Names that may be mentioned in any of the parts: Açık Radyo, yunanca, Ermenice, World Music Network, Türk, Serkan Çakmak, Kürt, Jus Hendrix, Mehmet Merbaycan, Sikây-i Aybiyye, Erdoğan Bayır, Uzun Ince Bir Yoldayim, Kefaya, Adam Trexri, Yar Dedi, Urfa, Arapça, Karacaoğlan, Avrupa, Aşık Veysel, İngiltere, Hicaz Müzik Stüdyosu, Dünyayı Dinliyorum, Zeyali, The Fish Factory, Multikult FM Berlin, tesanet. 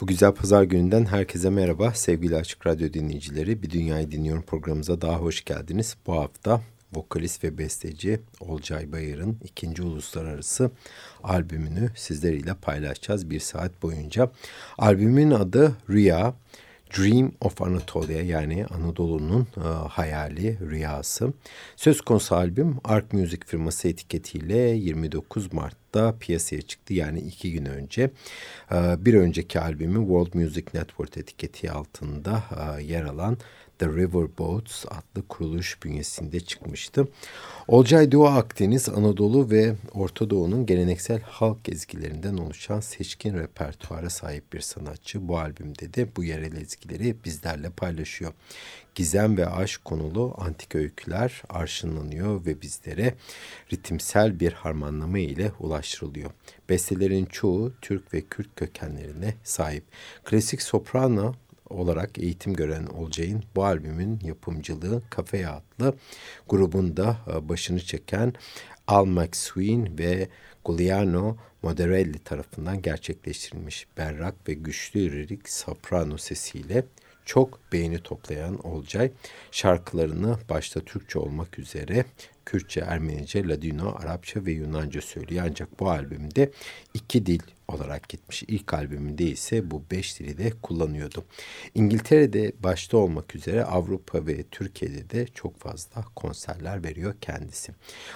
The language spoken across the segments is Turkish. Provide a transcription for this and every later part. Bu güzel pazar gününden herkese merhaba. Sevgili Açık Radyo dinleyicileri, Bir Dünyayı Dinliyorum programımıza daha hoş geldiniz. Bu hafta vokalist ve besteci Olcay Bayır'ın ikinci uluslararası albümünü sizlerle paylaşacağız bir saat boyunca. Albümün adı Rüya, Dream of Anatolia, yani Anadolu'nun hayali, rüyası. Söz konusu albüm Arc Music firması etiketiyle 29 Mart'ta piyasaya çıktı, yani 2 gün önce. Bir önceki albümü World Music Network etiketi altında yer alan The River Boats adlı kuruluş bünyesinde çıkmıştı. Olcay Doğu Akdeniz, Anadolu ve Orta Doğu'nun geleneksel halk ezgilerinden oluşan seçkin repertuara sahip bir sanatçı. Bu albümde de bu yerel ezgileri bizlerle paylaşıyor. Gizem ve aşk konulu antik öyküler arşınlanıyor ve bizlere ritimsel bir harmanlama ile ulaştırılıyor. Bestelerin çoğu Türk ve Kürt kökenlerine sahip. Klasik soprano olarak eğitim gören Olcay'ın bu albümün yapımcılığı Kefaya adlı grubunda başını çeken Al MacSween ve Giuliano Moderelli tarafından gerçekleştirilmiş. Berrak ve güçlü lirik soprano sesiyle çok beğeni toplayan Olcay, şarkılarını başta Türkçe olmak üzere Kürtçe, Ermenice, Ladino, Arapça ve Yunanca söylüyor. Ancak bu albümde 2 dil olarak gitmiş. İlk albümünde ise bu 5 dili de kullanıyordu. İngiltere'de başta olmak üzere Avrupa ve Türkiye'de de çok fazla konserler veriyor kendisi.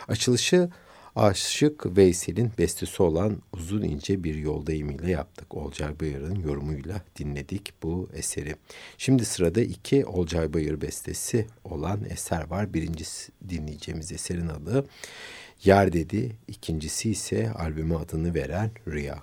Açılışı Aşık Veysel'in bestesi olan Uzun İnce Bir Yoldayım ile yaptık. Olcay Bayır'ın yorumuyla dinledik bu eseri. Şimdi sırada 2 Olcay Bayır bestesi olan eser var. Birincisi dinleyeceğimiz eserin adı Yar Dedi, ikincisi ise albüme adını veren Rüya.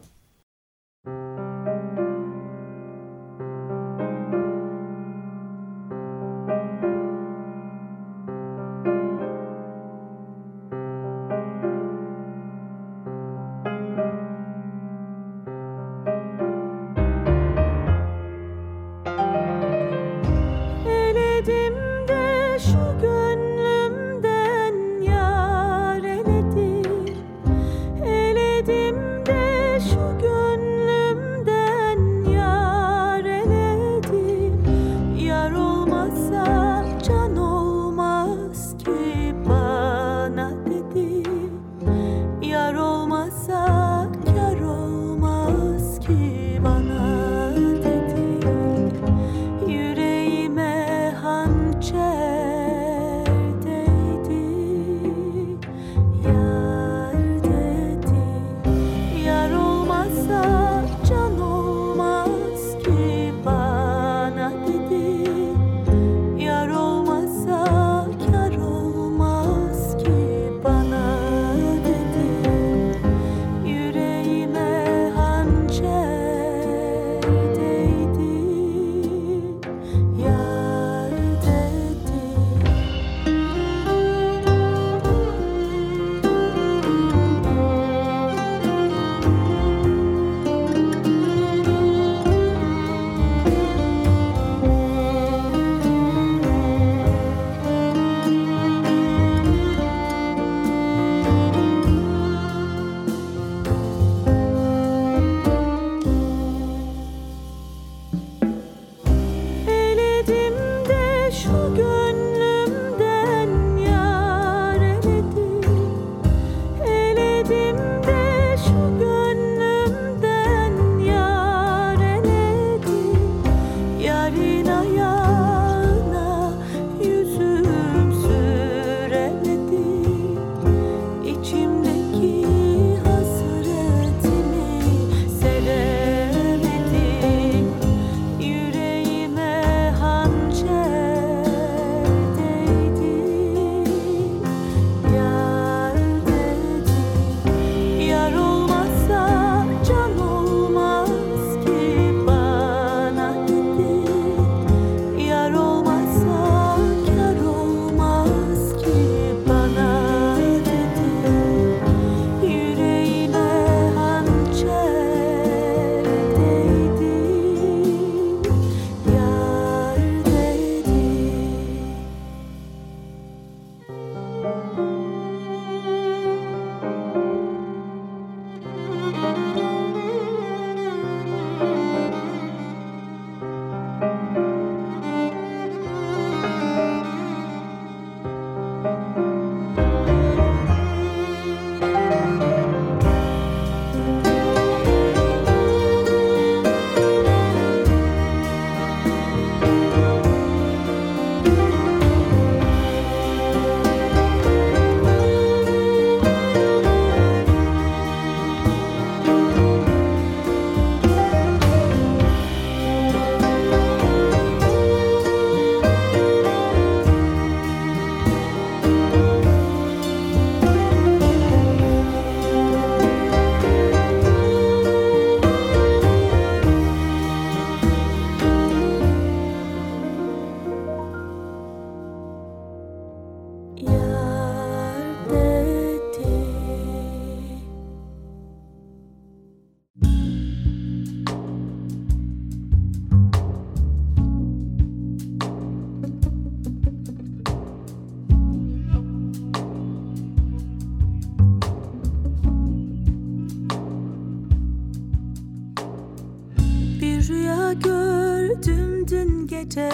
rüya gördüm dün gece,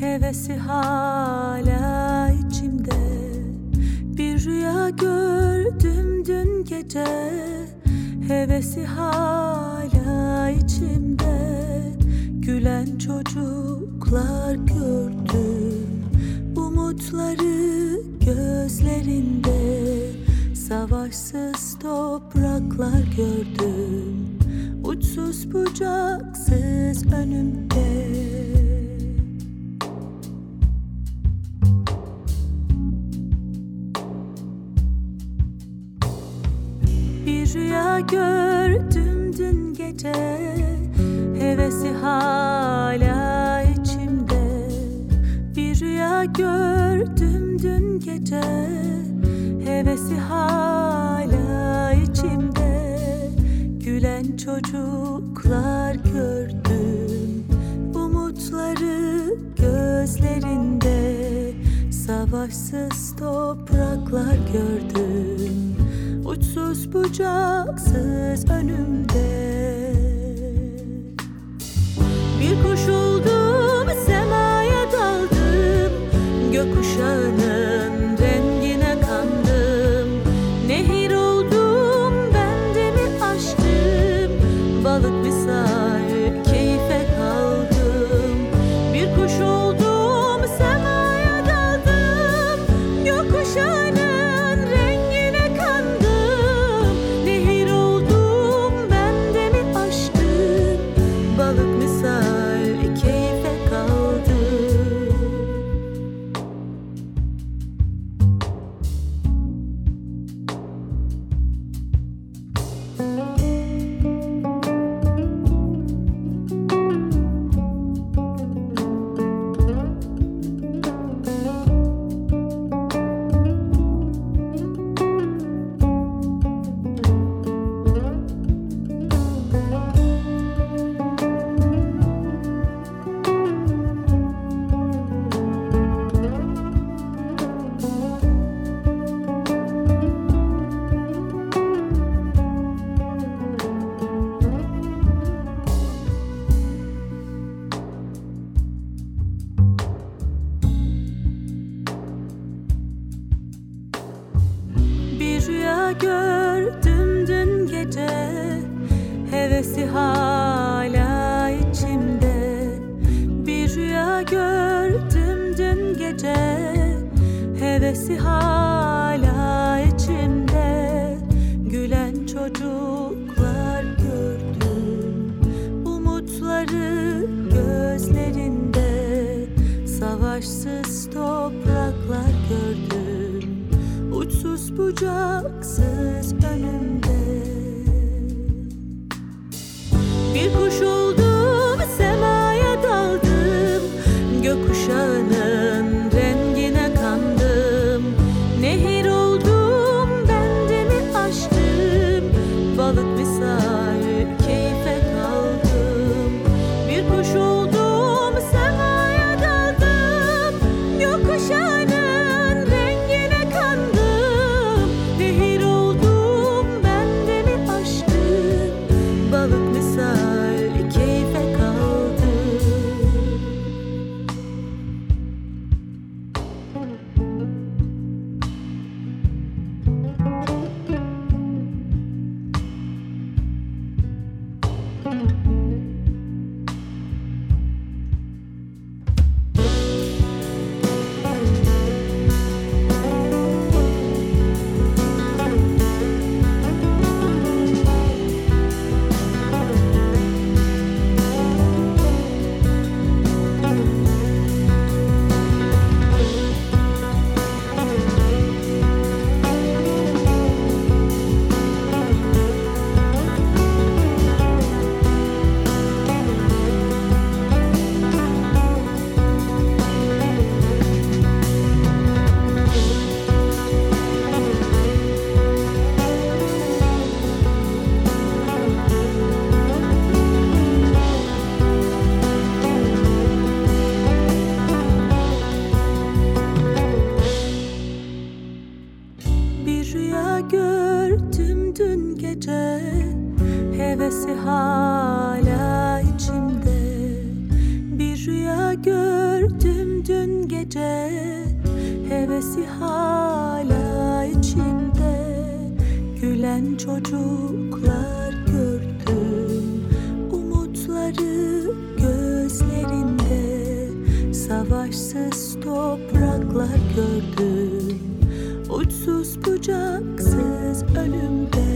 hevesi hala içimde. Bir rüya gördüm dün gece, hevesi hala içimde. Gülen çocuklar gördüm, umutları gözlerinde. Savaşsız topraklar gördüm, uçsuz bucaksız önümde. Bir rüya gördüm dün gece, hevesi hala içimde. Bir rüya gördüm dün gece, hevesi hala içimde. Gülen çocuklar gördüm, umutları gözlerinde. Savaşsız topraklar gördüm, uçsuz bucaksız önümde. Bir kuş oldum, semaya daldım, gökkuşağının rengine kandım. Nehir oldum, ben demi aştım, balık misal keyfe kaldım. Bir kuş oldum, semaya daldım, gökkuşağının rengine kandım. Nehir oldum, ben demi aştım, balık misal. gece hevesi hala içimde, gülen çocuklar gördüm, umutları gözlerinde, savaşsız topraklar gördüm, uçsuz bucaksız ölümde.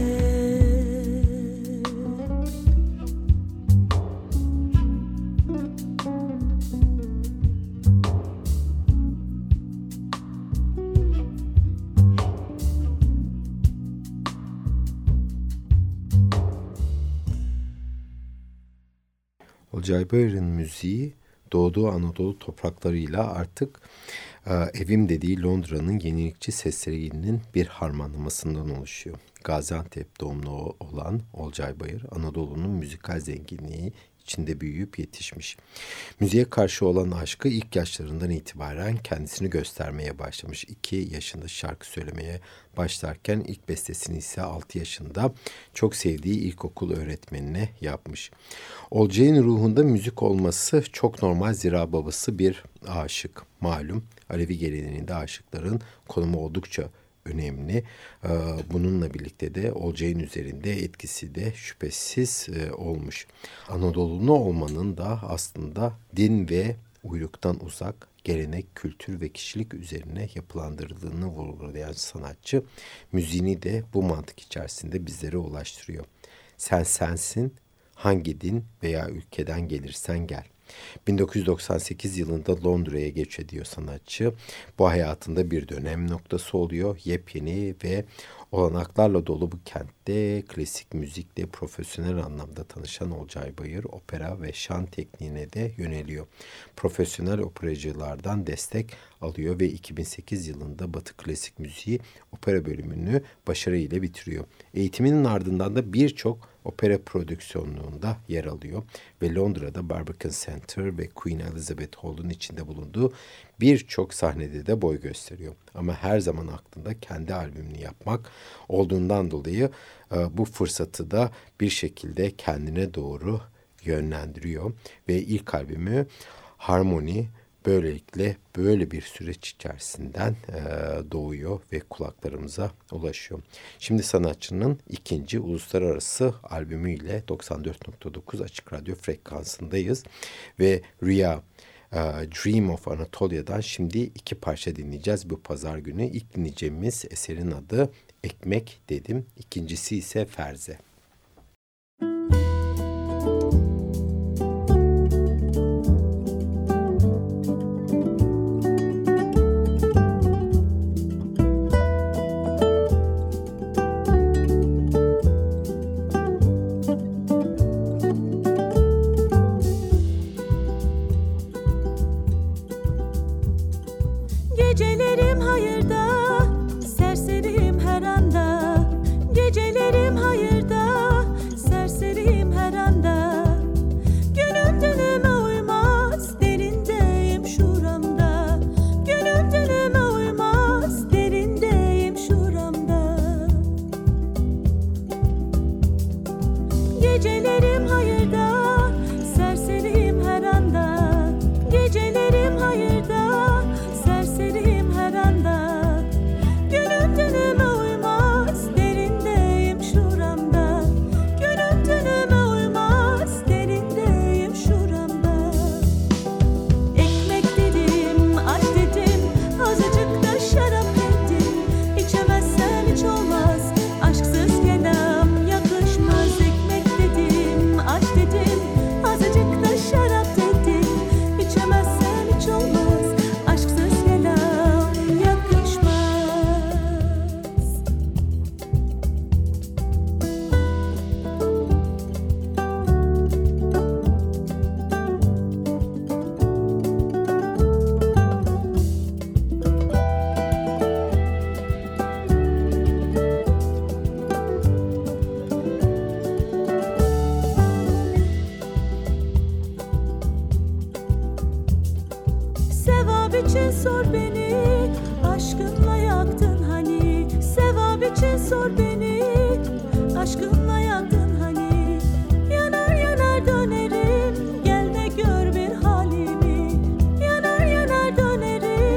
Olcay Bayır'ın müziği doğduğu Anadolu topraklarıyla artık evim dediği Londra'nın yenilikçi seslerinin bir harmanlamasından oluşuyor. Gaziantep doğumlu olan Olcay Bayır, Anadolu'nun müzikal zenginliği içinde büyüyüp yetişmiş. Müziğe karşı olan aşkı ilk yaşlarından itibaren kendisini göstermeye başlamış. 2 yaşında şarkı söylemeye başlarken ilk bestesini ise 6 yaşında çok sevdiği ilkokul öğretmenine yapmış. Olcay'ın ruhunda müzik olması çok normal, zira babası bir aşık. Malum Alevi geleneğinde aşıkların konumu oldukça önemli. Bununla birlikte de Olcay'ın üzerinde etkisi de şüphesiz olmuş. Anadolu'lu olmanın da aslında din ve uyruktan uzak, gelenek, kültür ve kişilik üzerine yapılandırıldığını vurgulayan sanatçı, müziğini de bu mantık içerisinde bizlere ulaştırıyor. Sen sensin, hangi din veya ülkeden gelirsen gel. 1998 yılında Londra'ya göç ediyor sanatçı. Bu hayatında bir dönem noktası oluyor. Yepyeni ve olanaklarla dolu bu kentte klasik müzikle profesyonel anlamda tanışan Olcay Bayır, opera ve şan tekniğine de yöneliyor. Profesyonel operacılardan destek alıyor ve 2008 yılında Batı Klasik Müziği opera bölümünü başarıyla bitiriyor. Eğitiminin ardından da birçok opera prodüksiyonluğunda yer alıyor ve Londra'da Barbican Center ve Queen Elizabeth Hall'un içinde bulunduğu birçok sahnede de boy gösteriyor. Ama her zaman aklında kendi albümünü yapmak olduğundan dolayı bu fırsatı da bir şekilde kendine doğru yönlendiriyor ve ilk albümü Harmony böylelikle böyle bir süreç içerisinden doğuyor ve kulaklarımıza ulaşıyor. Şimdi sanatçının 2. uluslararası albümüyle 94.9 Açık Radyo frekansındayız ve Rüya Dream of Anatolia'dan şimdi 2 parça dinleyeceğiz bu pazar günü. İlk dinleyeceğimiz eserin adı Ekmek Dedim, ikincisi ise Ferze. Dönerim, gel de gör bir halimi. Yanar yanar dönerim.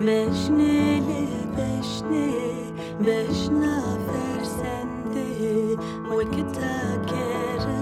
meşneli beşne beşna versende vakta kerhane.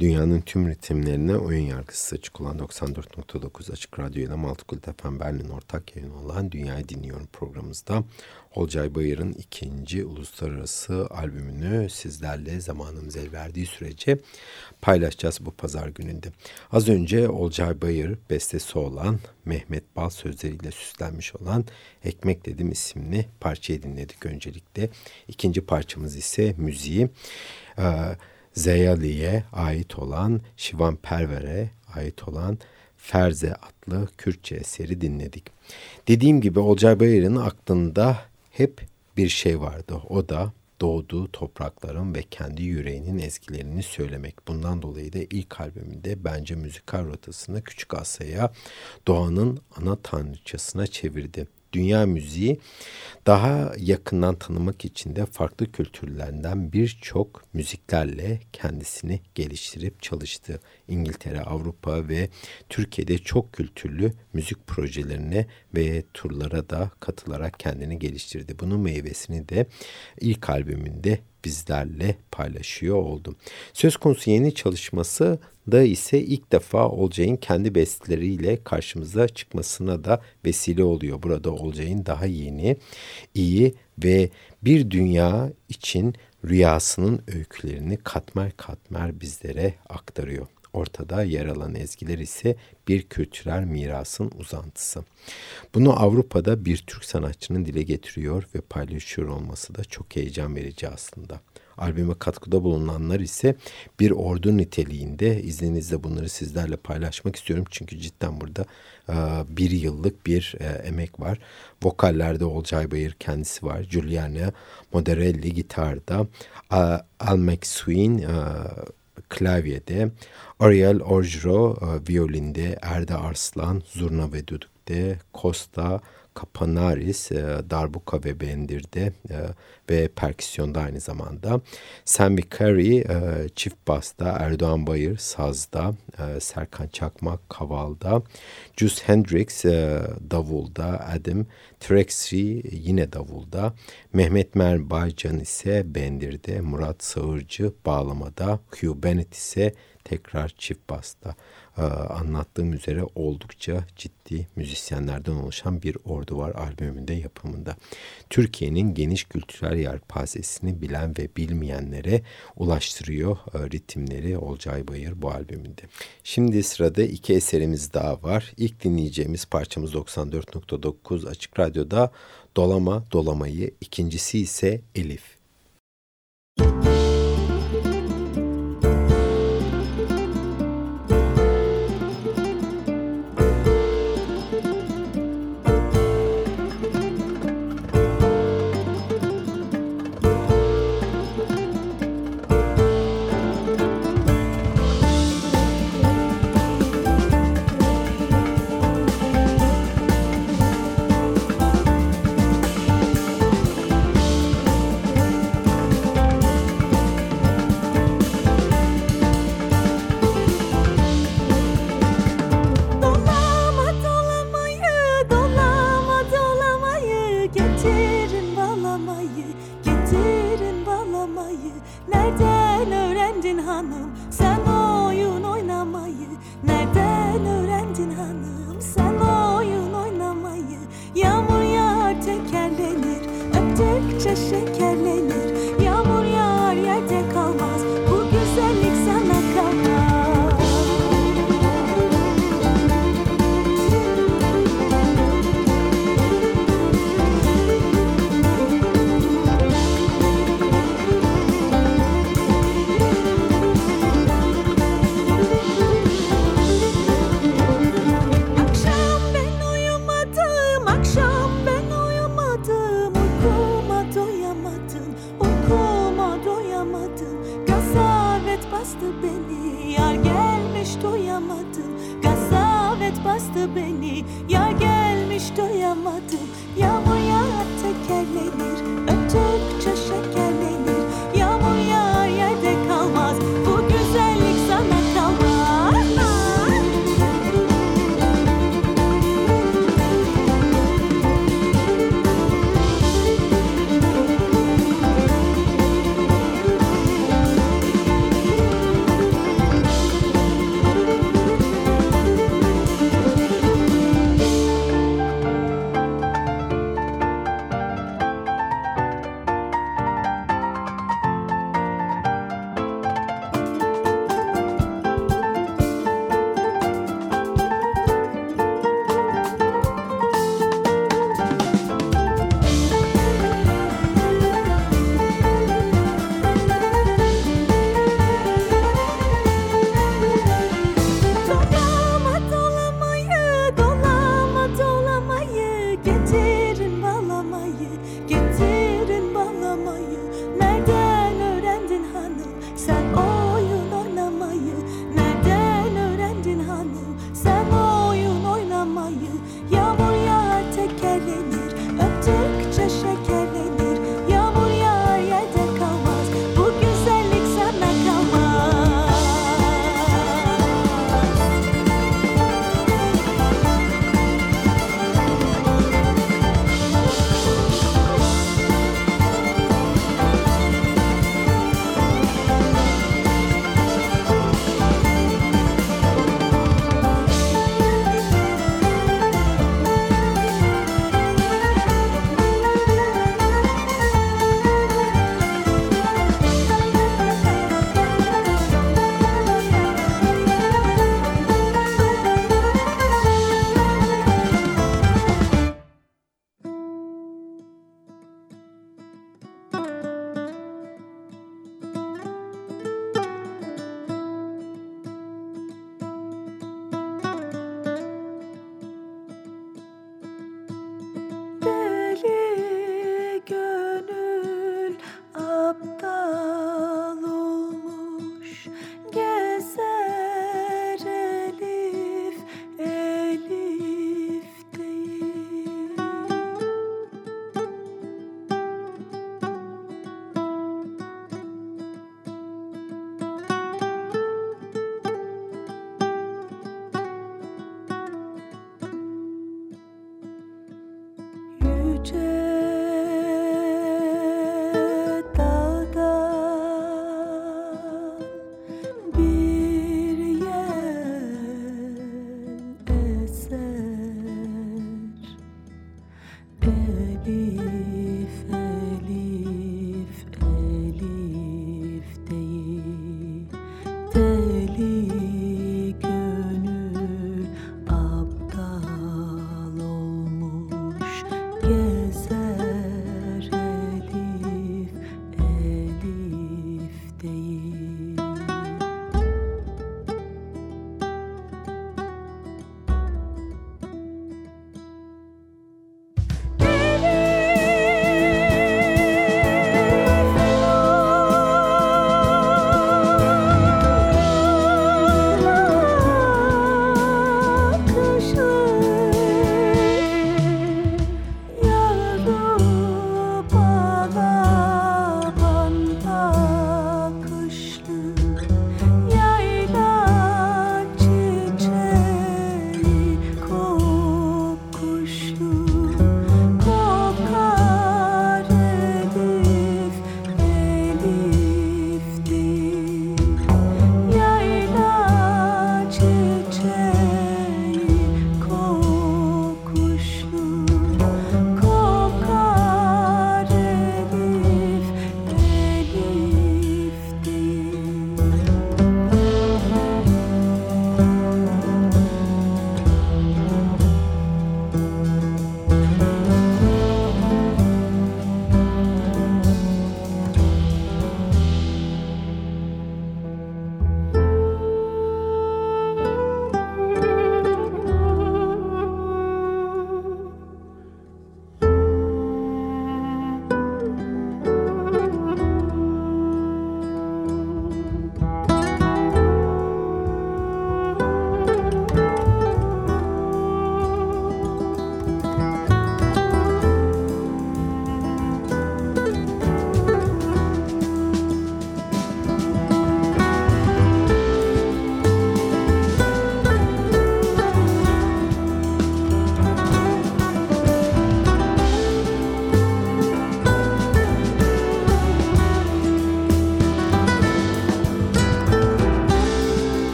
Dünyanın tüm ritimlerine oyun yargısı açık olan 94.9 Açık Radyo ile Multikult FM Berlin ortak yayını olan Dünyayı Dinliyorum programımızda Olcay Bayır'ın ikinci uluslararası albümünü sizlerle zamanımız el verdiği sürece paylaşacağız bu pazar gününde. Az önce Olcay Bayır bestesi olan Mehmet Bal sözleriyle süslenmiş olan Ekmek Dedim isimli parçayı dinledik öncelikle. İkinci parçamız ise müziği. Zeyali'ye ait olan, Şivan Perver'e ait olan Ferze adlı Kürtçe eseri dinledik. Dediğim gibi Olcay Bayır'ın aklında hep bir şey vardı. O da doğduğu toprakların ve kendi yüreğinin ezgilerini söylemek. Bundan dolayı da ilk albümünde bence müzikal rotasını Küçük Asya'ya, doğanın ana tanrıçasına çevirdi. Dünya müziği daha yakından tanımak için de farklı kültürlerden birçok müziklerle kendisini geliştirip çalıştı. İngiltere, Avrupa ve Türkiye'de çok kültürlü müzik projelerine ve turlara da katılarak kendini geliştirdi. Bunun meyvesini de ilk albümünde bizlerle paylaşıyor oldum. Söz konusu yeni çalışması da ise ilk defa Olcay'ın kendi besteleriyle karşımıza çıkmasına da vesile oluyor. Burada Olcay'ın daha yeni, iyi ve bir dünya için rüyasının öykülerini katmer katmer bizlere aktarıyor. ortada yer alan ezgiler ise bir kültürel mirasın uzantısı. Bunu Avrupa'da bir Türk sanatçının dile getiriyor ve paylaşıyor olması da çok heyecan verici aslında. Albüme katkıda bulunanlar ise bir ordu niteliğinde. İzninizle bunları sizlerle paylaşmak istiyorum. Çünkü cidden burada bir yıllık bir emek var. Vokallerde Olcay Bayır kendisi var. Giuliano Moderelli gitarda. Al MacSween klavyede. Ariel Orjro violinde. Erda Arslan zurna ve düdükte. Costa Kapanaris darbuka ve bendirde ve perküsyonda aynı zamanda. Sammy Curry çift basta, Erdoğan Bayır sazda, Serkan Çakmak kavalda, Jus Hendrix davulda, Adam Trexri yine davulda, Mehmet Merbaycan ise bendirde, Murat Sağırcı bağlamada, Hugh Bennett ise tekrar çift basta. Anlattığım üzere oldukça ciddi müzisyenlerden oluşan bir ordu var albümünde, yapımında. Türkiye'nin geniş kültürel yelpazesini bilen ve bilmeyenlere ulaştırıyor ritimleri Olcay Bayır bu albümünde. Şimdi sırada iki eserimiz daha var. İlk dinleyeceğimiz parçamız 94.9 Açık Radyo'da Dolama Dolamayı, ikincisi ise Elif.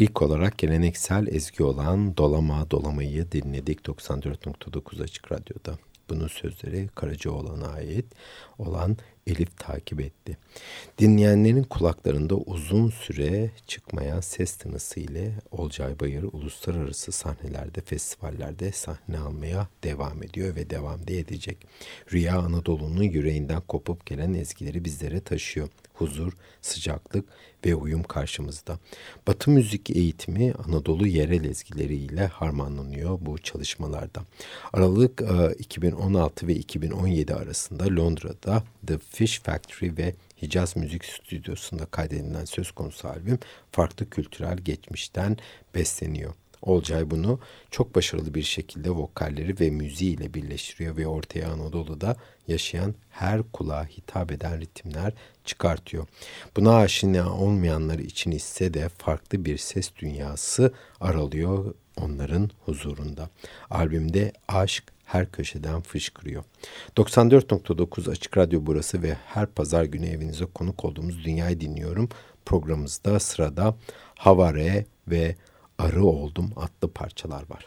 İlk olarak geleneksel ezgi olan Dolama Dolamayı dinledik 94.9 Açık Radyo'da. Bunun sözleri Karacaoğlan'a ait olan Elif takip etti. Dinleyenlerin kulaklarında uzun süre çıkmayan ses tınısı ile Olcay Bayır uluslararası sahnelerde, festivallerde sahne almaya devam ediyor ve devam da edecek. Rüya Anadolu'nun yüreğinden kopup gelen ezgileri bizlere taşıyor. Huzur, sıcaklık ve uyum karşımızda. Batı müzik eğitimi Anadolu yerel ezgileriyle harmanlanıyor bu çalışmalarda. Aralık 2016 ve 2017 arasında Londra'da The Fish Factory ve Hicaz Müzik Stüdyosu'nda kaydedilen söz konusu albüm farklı kültürel geçmişten besleniyor. Olcay bunu çok başarılı bir şekilde vokalleri ve müziğiyle birleştiriyor ve ortaya Anadolu'da yaşayan her kulağa hitap eden ritimler çıkartıyor. Buna aşina olmayanlar için ise de farklı bir ses dünyası aralıyor onların huzurunda. Albümde aşk her köşeden fışkırıyor. 94.9 Açık Radyo burası ve her pazar günü evinize konuk olduğumuz Dünyayı Dinliyorum programımızda sırada Havare ve Arı Oldum adlı parçalar var.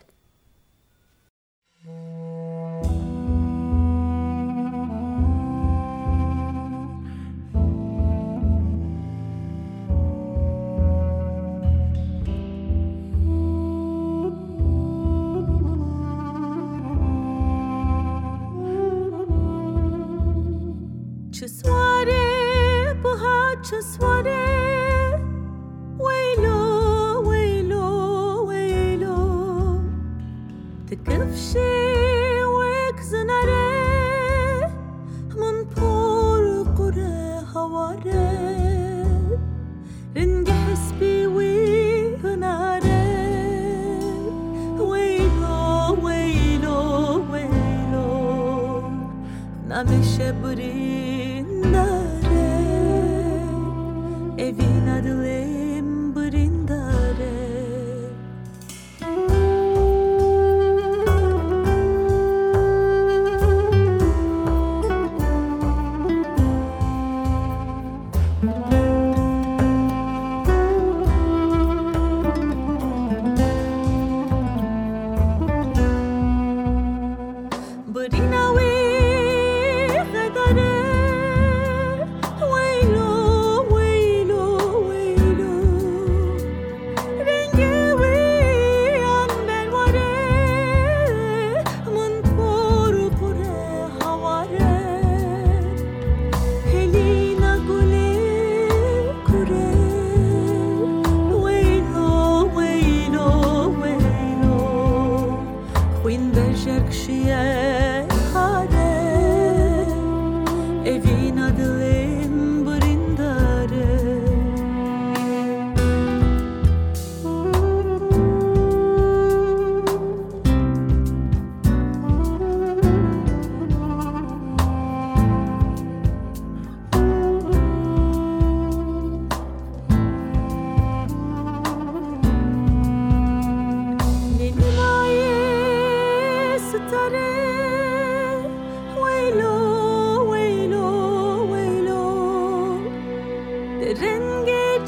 Çısvare, buha çısvare, weylo, weylo, weylo. Tekefşi wek zinare, min por kure havare. Ringe hesbi we hunare, weylo, weylo, weylo. Nameşe buri. Evin adlım brindare.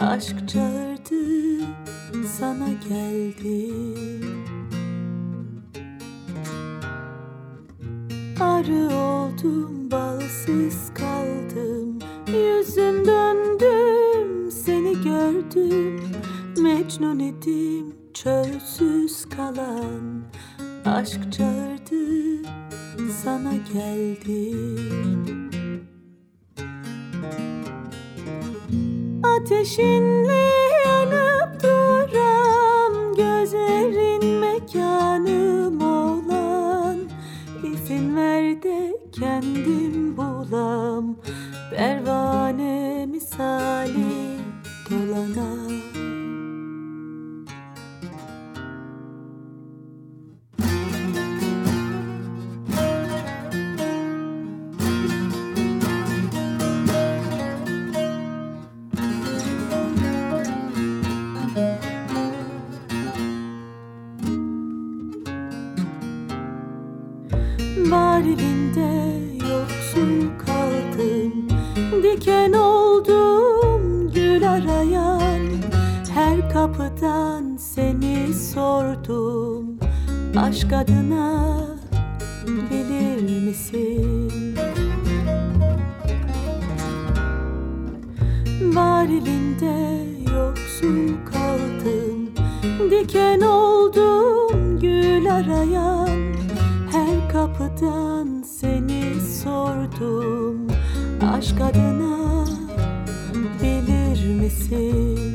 Aşk çağırdı, sana geldim. Arı oldum, balsız kaldım. Yüzün döndüm, seni gördüm. Mecnun idim, çölsüz kalan. Aşk çağırdı, sana geldim. Ateşinle yanıp duran, gözlerin mekanım olan. İzin ver de kendim bulam, pervane misali dolanan. tarihinde yoksun kaldım, diken oldum gül arayan. Her kapıdan seni sordum, aşk adına bilir misin? Var elinde yoksun kaldım, diken oldum gül arayan. Her kapıdan seni sordum, aşk adına bilir misin?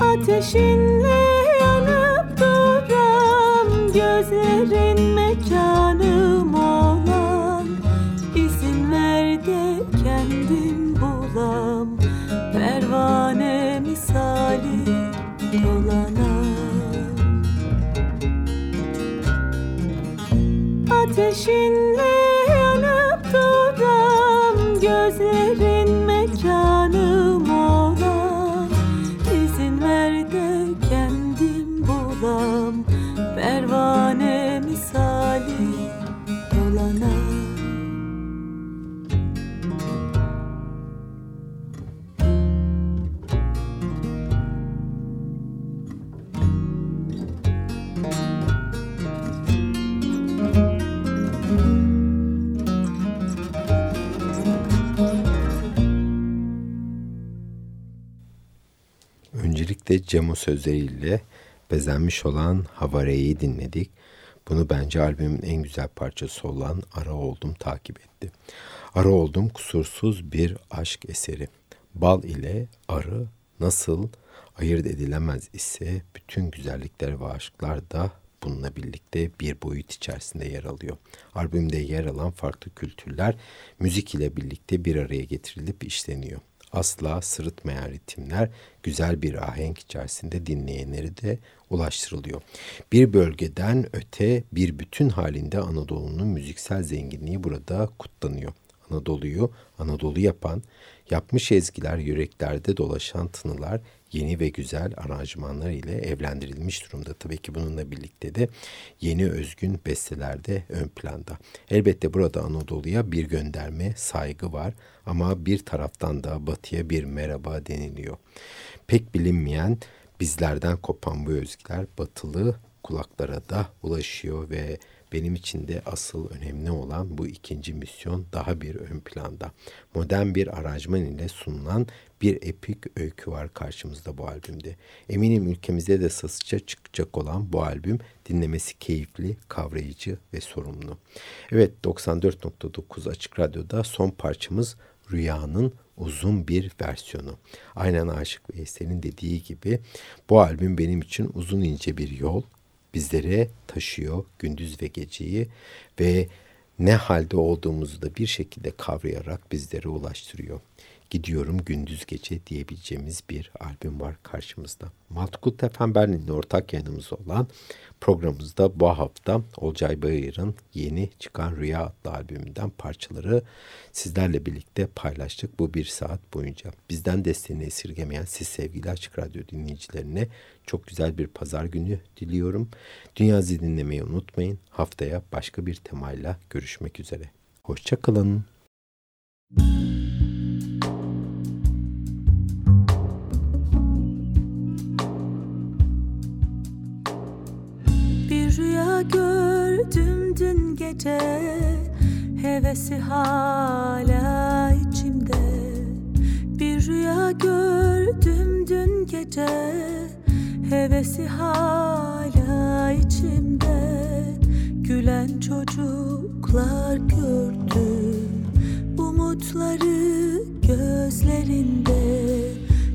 Ateşinle yanıp duran gözlerin mekanım olan. İzin ver de kendim bulam, pervane misali dolanam. Ateşinle yanıp duran gözlerin mekanım olan. İzin ver de kendim bulam, pervane misali dolanam. Cemo sözleriyle bezenmiş olan Havare'yi dinledik. Bunu bence albümün en güzel parçası olan Ara Oldum takip etti. Ara Oldum kusursuz bir aşk eseri. Bal ile arı nasıl ayırt edilemez ise bütün güzellikler ve aşklar da bununla birlikte bir boyut içerisinde yer alıyor. Albümde yer alan farklı kültürler müzik ile birlikte bir araya getirilip işleniyor. Asla sırıtmayan ritimler güzel bir ahenk içerisinde dinleyenleri de ulaştırılıyor. Bir bölgeden öte bir bütün halinde Anadolu'nun müziksel zenginliği burada kutlanıyor. Anadolu'yu Anadolu yapan, yapmış ezgiler, yüreklerde dolaşan tınılar yeni ve güzel aranjmanlar ile evlendirilmiş durumda. Tabii ki bununla birlikte de yeni özgün besteler de ön planda. Elbette burada Anadolu'ya bir gönderme, saygı var ama bir taraftan da Batı'ya bir merhaba deniliyor. Pek bilinmeyen, bizlerden kopan bu özgüler Batılı kulaklara da ulaşıyor ve benim için de asıl önemli olan bu ikinci misyon daha bir ön planda. Modern bir aranjman ile sunulan bir epik öykü var karşımızda bu albümde. Eminim ülkemizde de satışa çıkacak olan bu albüm dinlemesi keyifli, kavrayıcı ve sorumlu. Evet, 94.9 Açık Radyo'da son parçamız Rüya'nın uzun bir versiyonu. Aynen Aşık Veysel'in dediği gibi bu albüm benim için uzun ince bir yol. Bizlere taşıyor gündüz ve geceyi ve ne halde olduğumuzu da bir şekilde kavrayarak bizlere ulaştırıyor. Gidiyorum gündüz gece diyebileceğimiz bir albüm var karşımızda. Multikult FM Berlin'le ortak yayınımız olan programımızda bu hafta Olcay Bayır'ın yeni çıkan Rüya adlı albümünden parçaları sizlerle birlikte paylaştık bu bir saat boyunca. Bizden desteğini esirgemeyen siz sevgili Açık Radyo dinleyicilerine çok güzel bir pazar günü diliyorum. Dünyayı dinlemeyi unutmayın. Haftaya başka bir temayla görüşmek üzere. Hoşça kalın. Rüya gördüm dün gece, hevesi hala içimde. Bir rüya gördüm dün gece, hevesi hala içimde. Gülen çocuklar gördüm, umutları gözlerinde.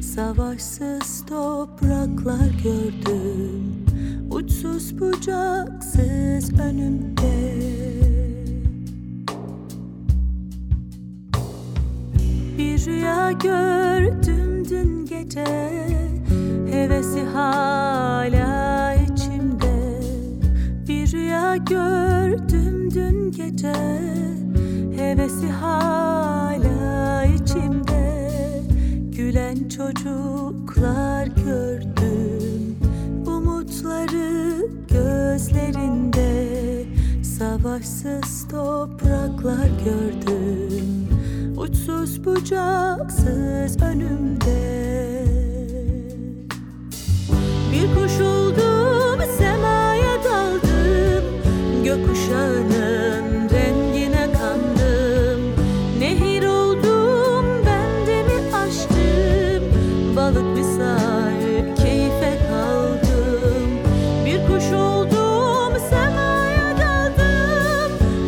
Savaşsız topraklar gördüm, uçsuz bucaksız önümde. Bir rüya gördüm dün gece, hevesi hala içimde. Bir rüya gördüm dün gece, hevesi hala içimde. Gülen çocuklar gördüm, umutları göz gözlerinde savaşsız topraklar gördüm. Uçsuz bucaksız önümde bir kuş oldum, semaya daldım, gökkuşağının rengine kandım. Nehir oldum, bendemi aştım, balık misal keyfe kaldım. Bir kuş oldum, semaya daldım,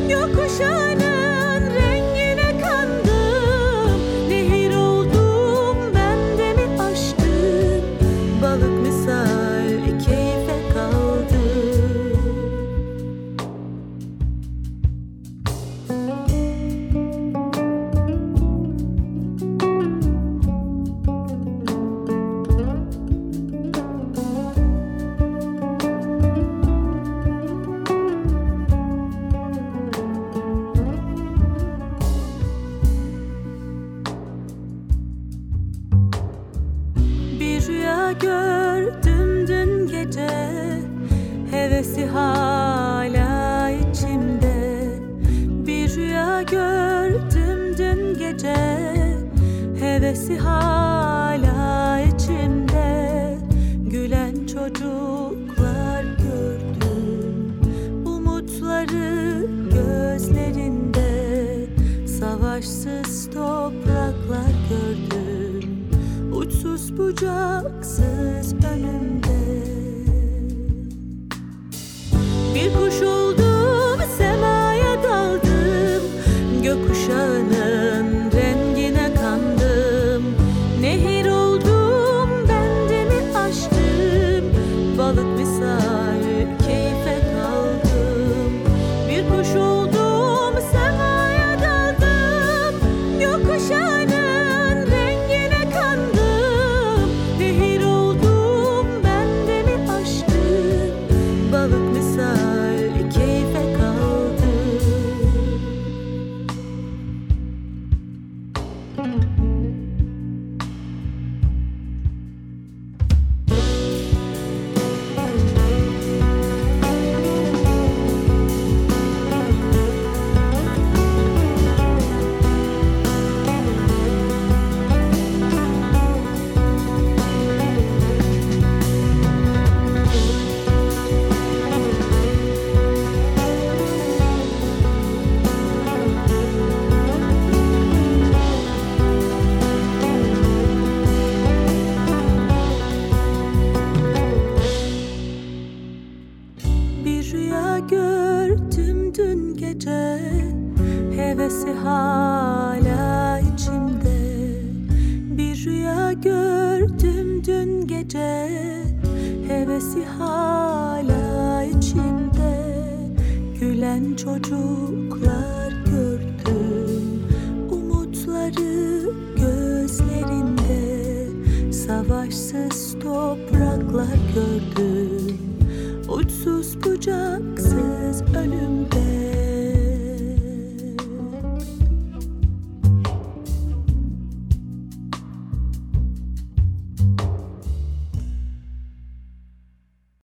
gökkuşağının ölüm.